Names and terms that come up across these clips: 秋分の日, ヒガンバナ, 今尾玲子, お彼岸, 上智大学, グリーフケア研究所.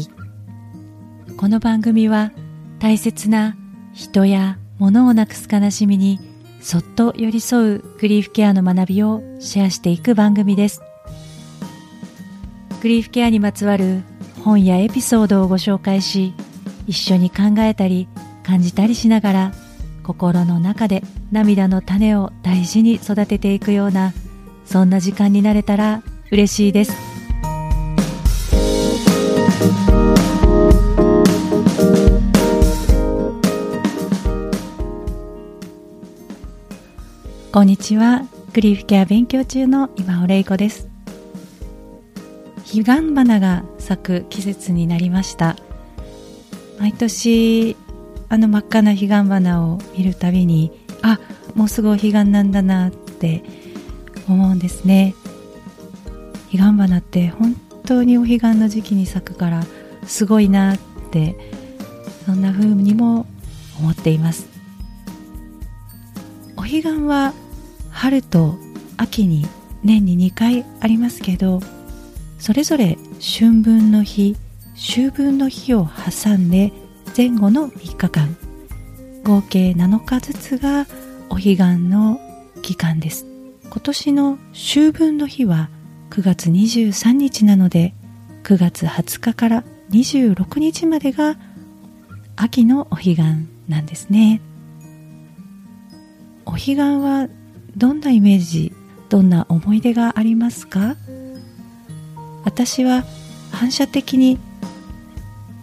ぎ。この番組は大切な人や物をなくす悲しみにそっと寄り添うグリーフケアの学びをシェアしていく番組です。グリーフケアにまつわる本やエピソードをご紹介し、一緒に考えたり感じたりしながら心の中で涙の種を大事に育てていくような、そんな時間になれたら嬉しいです。こんにちは、グリーフケア勉強中の今尾玲子です。ヒガンバナが咲く季節になりました。毎年真っ赤なヒガンバナを見るたびに、もうすぐお彼岸なんだなって思うんですね。ヒガンバナって本当にお彼岸の時期に咲くからすごいなって、そんな風にも思っています。お彼岸は春と秋に年に2回ありますけど、それぞれ春分の日、秋分の日を挟んで前後の3日間、合計7日ずつがお彼岸の期間です。今年の秋分の日は9月23日なので、9月20日から26日までが秋のお彼岸なんですね。お彼岸はどんなイメージ、どんな思い出がありますか？私は反射的に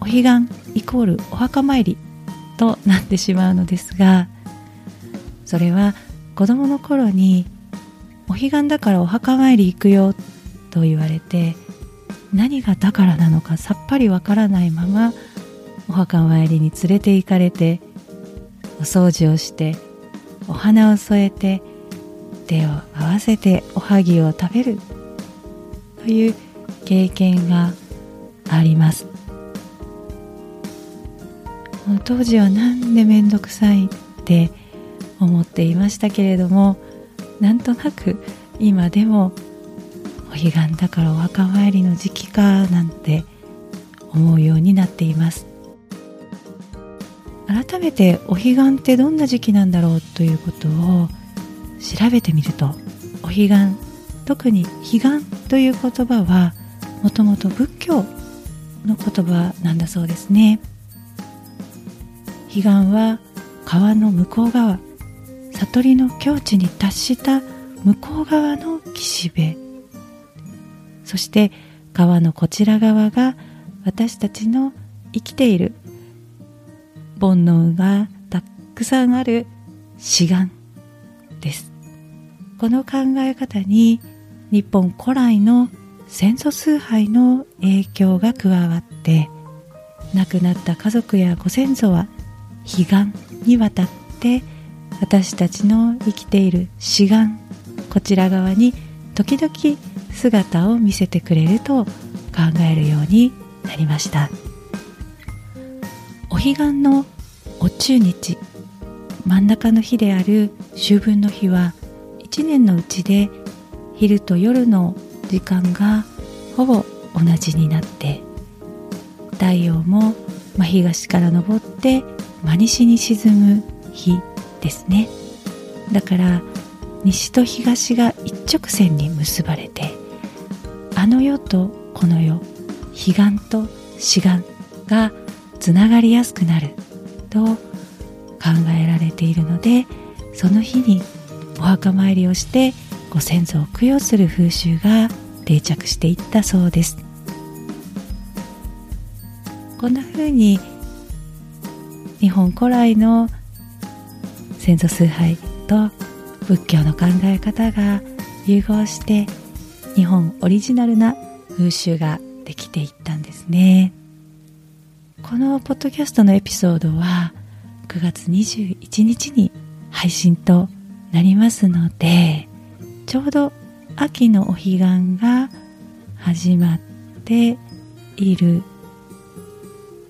お彼岸イコールお墓参りとなってしまうのですが、それは子供の頃にお彼岸だからお墓参り行くよと言われて、何がだからなのかさっぱりわからないままお墓参りに連れて行かれて、お掃除をしてお花を添えて手を合わせておはぎを食べるという経験があります。当時はなんでめんどくさいって思っていましたけれども、なんとなく今でもお彼岸だからお墓参りの時期かなんて思うようになっています。改めてお彼岸ってどんな時期なんだろうということを調べてみると、お彼岸、特に彼岸という言葉はもともと仏教の言葉なんだそうですね。彼岸は川の向こう側、悟りの境地に達した向こう側の岸辺、そして川のこちら側が私たちの生きている煩悩がたくさんある此岸です。この考え方に日本古来の先祖崇拝の影響が加わって、亡くなった家族やご先祖は彼岸にわたって私たちの生きている此岸、こちら側に時々姿を見せてくれると考えるようになりました。お彼岸のお中日、真ん中の日である秋分の日は、1年のうちで昼と夜の時間がほぼ同じになって、太陽も真東から昇って真西に沈む日ですね。だから西と東が一直線に結ばれて、あの世とこの世、彼岸と此岸がつながりやすくなると考えられているので、その日にお墓参りをしてご先祖を供養する風習が定着していったそうです。こんな風に日本古来の先祖崇拝と仏教の考え方が融合して、日本オリジナルな風習ができていったんですね。このポッドキャストのエピソードは9月21日に配信となりますので、ちょうど秋のお彼岸が始まっている。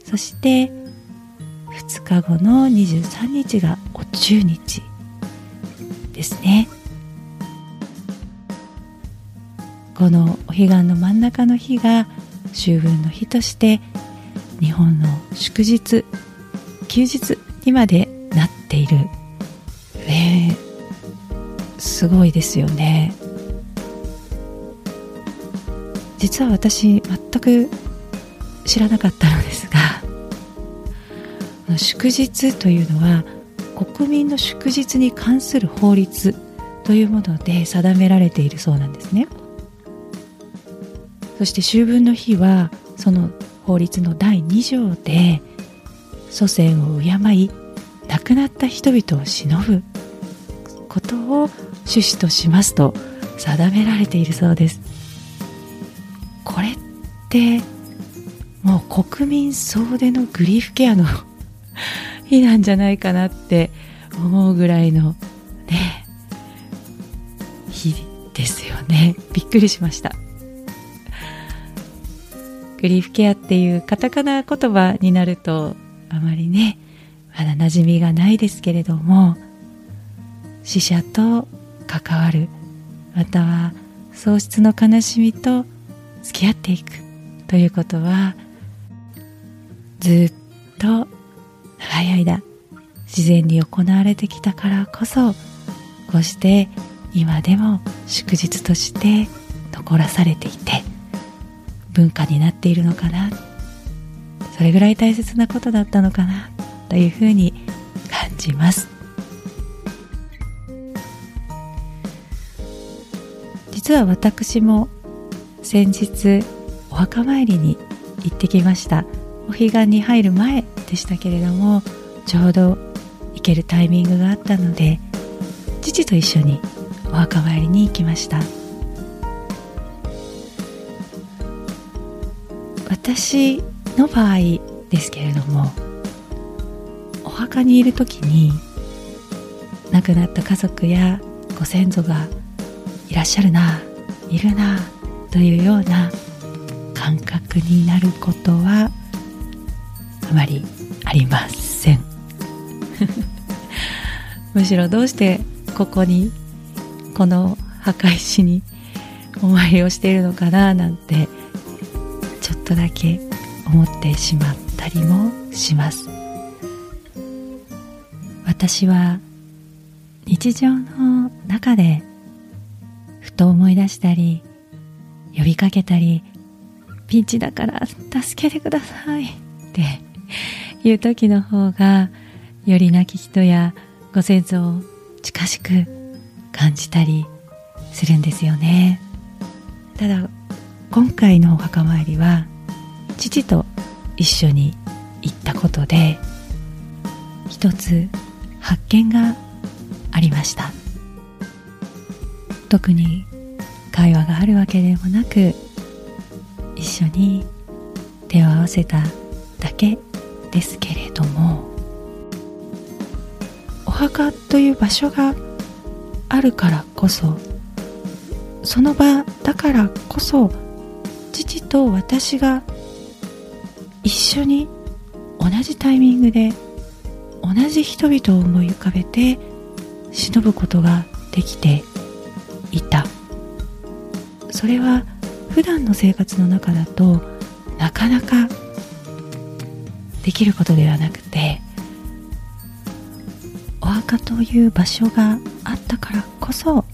そして2日後の23日がお中日ですね。このお彼岸の真ん中の日が秋分の日として、日本の祝日休日にまでなっている。ねえ、すごいですよね。実は私全く知らなかったのですが、祝日というのは国民の祝日に関する法律というもので定められているそうなんですね。そして秋分の日はその法律の第2条で祖先を敬い亡くなった人々を偲ぶことを主旨としますと定められているそうです。これってもう国民総出のグリーフケアの日なんじゃないかなって思うぐらいのね、日ですよね。びっくりしました。グリーフケアっていうカタカナ言葉になるとあまりね、まだ馴染みがないですけれども、死者と関わる、または喪失の悲しみと付き合っていくということは、ずっと長い間自然に行われてきたからこそ、こうして今でも祝日として残らされていて文化になっているのかな、それぐらい大切なことだったのかなというふうに感じます。実は私も先日お墓参りに行ってきました。お彼岸に入る前でしたけれども、ちょうど行けるタイミングがあったので、父と一緒にお墓参りに行きました。私の場合ですけれども、お墓にいる時に亡くなった家族やご先祖がいらっしゃるな、いるなというような感覚になることはあまりありませんむしろどうしてここにこの墓石にお参りをしているのかななんてちょっとだけ思ってしまったりもします。私は日常の中でふと思い出したり呼びかけたり、ピンチだから助けてくださいっていう時の方が、より亡き人やご先祖を近しく感じたりするんですよね。ただ今回のお墓参りは父と一緒に行ったことで、一つ発見がありました。特に会話があるわけでもなく、一緒に手を合わせただけですけれども、お墓という場所があるからこそ、その場だからこそ、父と私が一緒に同じタイミングで同じ人々を思い浮かべて偲ぶことができていた。それは普段の生活の中だとなかなかできることではなくて、お墓という場所があったからこそ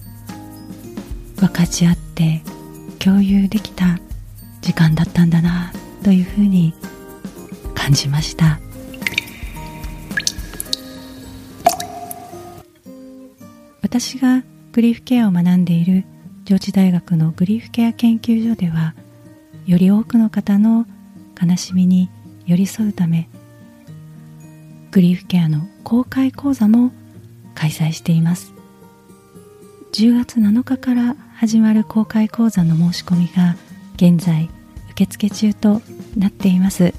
分かち合って共有できた時間だったんだなというふうに感じました。私がグリーフケアを学んでいる上智大学のグリーフケア研究所では、より多くの方の悲しみに寄り添うため、グリーフケアの公開講座も開催しています。10月7日から始まる公開講座の申し込みが現在受付中となっています。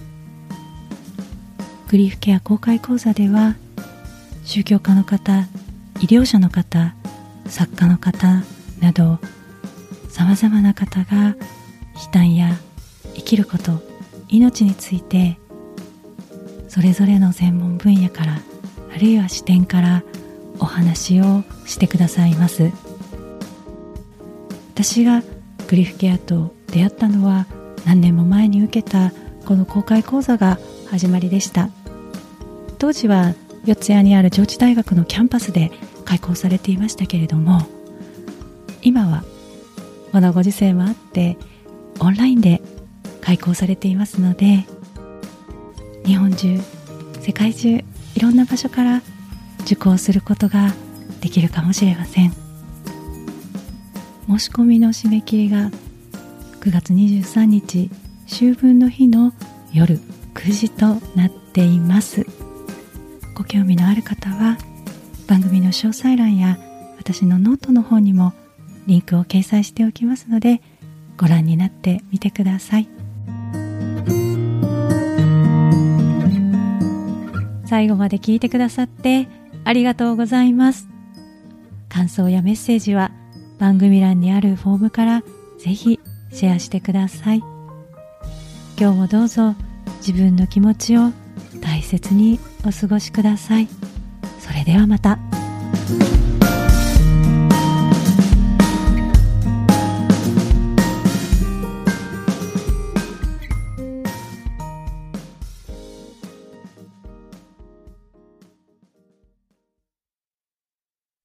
グリーフケア公開講座では、宗教家の方、医療者の方、作家の方などさまざまな方が悲嘆や生きること、命について、それぞれの専門分野から、あるいは視点からお話をしてくださいます。私がグリーフケアと出会ったのは、何年も前に受けたこの公開講座が始まりでした。当時は四谷にある上智大学のキャンパスで開講されていましたけれども、今はこのご時世もあってオンラインで開講されていますので、日本中世界中いろんな場所から受講することができるかもしれません。申し込みの締め切りが9月23日秋分の日の夜9時となっています。ご興味のある方は番組の詳細欄や私のノートの方にもリンクを掲載しておきますので、ご覧になってみてください。最後まで聞いてくださってありがとうございます。感想やメッセージは番組欄にあるフォームからぜひシェアしてください。今日もどうぞ自分の気持ちを大切にお過ごしください。それではまた。